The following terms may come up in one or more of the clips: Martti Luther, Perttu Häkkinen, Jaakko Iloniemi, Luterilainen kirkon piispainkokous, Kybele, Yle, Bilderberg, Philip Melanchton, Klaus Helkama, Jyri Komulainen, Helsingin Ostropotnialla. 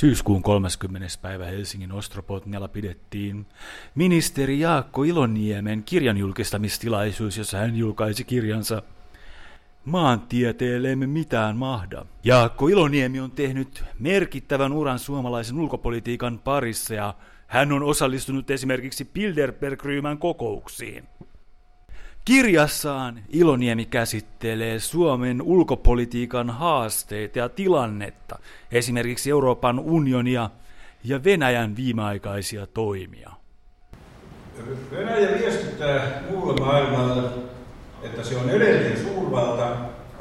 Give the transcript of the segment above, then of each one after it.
Syyskuun 30. päivä Helsingin Ostropotnialla pidettiin ministeri Jaakko Iloniemen kirjan julkistamistilaisuus, jossa hän julkaisi kirjansa Maantieteelle emme mitään mahda. Jaakko Iloniemi on tehnyt merkittävän uran suomalaisen ulkopolitiikan parissa ja hän on osallistunut esimerkiksi Bilderberg-ryhmän kokouksiin. Kirjassaan Iloniemi käsittelee Suomen ulkopolitiikan haasteita ja tilannetta, esimerkiksi Euroopan unionia ja Venäjän viimeaikaisia toimia. Venäjä viestittää muulle maailmalle, että se on edelleen suurvalta,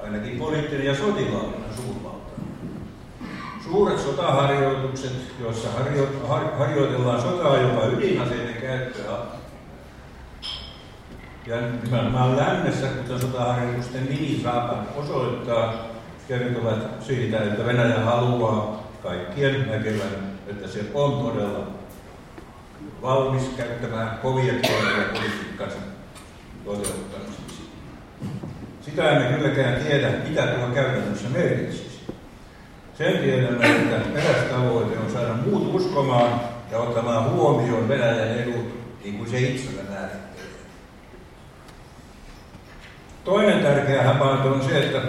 ainakin poliittinen ja sotilaallinen suurvalta. Suuret sotaharjoitukset, joissa harjoitellaan sotaa jopa ydinaseiden käyttöä, ja nimenomaan lännessä, kuten sotaharjoitusten nimi saapa osoittaa, kertovat siitä, että Venäjä haluaa kaikkien näkevän, että se on todella valmis käyttämään kovia keinoja politiikkansa toteuttamiseksi. Sitä emme kylläkään tiedä, mitä tuo käytännössä merkitsisi. Sen tiedämme, että eräs tavoite on saada muut uskomaan ja ottamaan huomioon Venäjän edut, niin kuin se itsellä nähdään. Toinen tärkeä havainto on se, että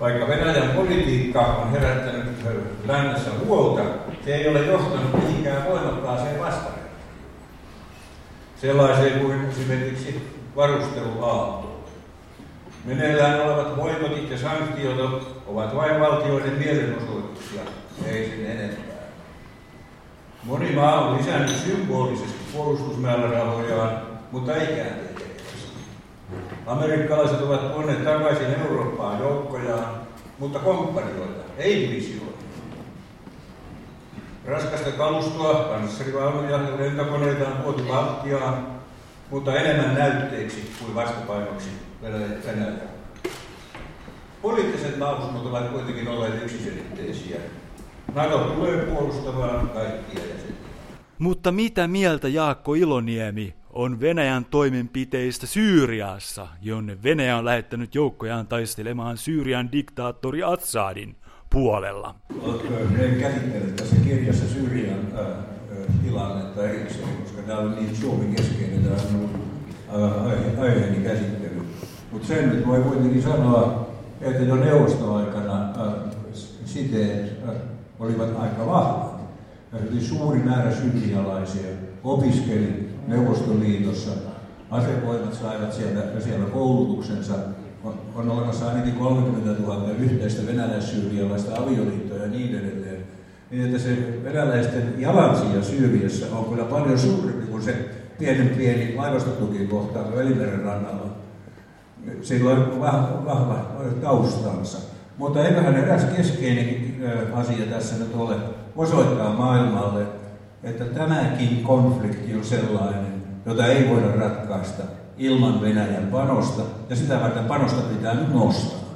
vaikka Venäjän politiikka on herättänyt lännessä huolta, se ei ole johtanut mihinkään voimakkaaseen vastareaktioon. Sellaiseen kuin esimerkiksi varusteluaaltoon. Meneillään olevat boikotit ja sanktiot ovat vain valtioiden mielenosoituksia, ei sen enempää. Moni maa on lisännyt symbolisesti puolustusmäärärahojaan, mutta ikään ei. Amerikkalaiset ovat tuoneet takaisin Eurooppaan joukkojaan, mutta kompanioita, ei divisioita. Raskasta kalustoa, panssarivaunuja ja lentokoneita on tuotu Baltiaan, mutta enemmän näytteiksi kuin vastapainoksi Venäjällä. Poliittiset lausunnot ovat kuitenkin olleet yksiselitteisiä. NATO tulee puolustamaan kaikkia jäseniä. Mutta mitä mieltä Jaakko Iloniemi on Venäjän toimenpiteistä Syyriassa, jonne Venäjä on lähettänyt joukkojaan taistelemaan Syyrian diktaattori Assadin puolella? En käsittele tässä kirjassa Syyrian tilannetta erikseen, koska tämä on niin Suomi-keskeinen aiheeni käsittely. Mutta sen nyt voi kuitenkin sanoa, että jo neuvostoaikana siteet olivat aika vahvat. Suuri määrä syyrialaisia opiskeli Neuvostoliitossa. Asevoimat saivat siellä koulutuksensa. On olemassa ainakin 30 000 yhteistä venäläis-syyrialaista avioliittoa ja niin edelleen. Niin että se venäläisten jalansija Syyriassa on kyllä paljon suurempi kuin se pieni laivastotukikohta Välimeren rannalla. Sillä on vahva taustansa. Mutta eiköhän eräs keskeinen asia tässä nyt ole osoittaa maailmalle, että tämäkin konflikti on sellainen, jota ei voida ratkaista ilman Venäjän panosta, ja sitä varten panosta pitää nyt nostaa.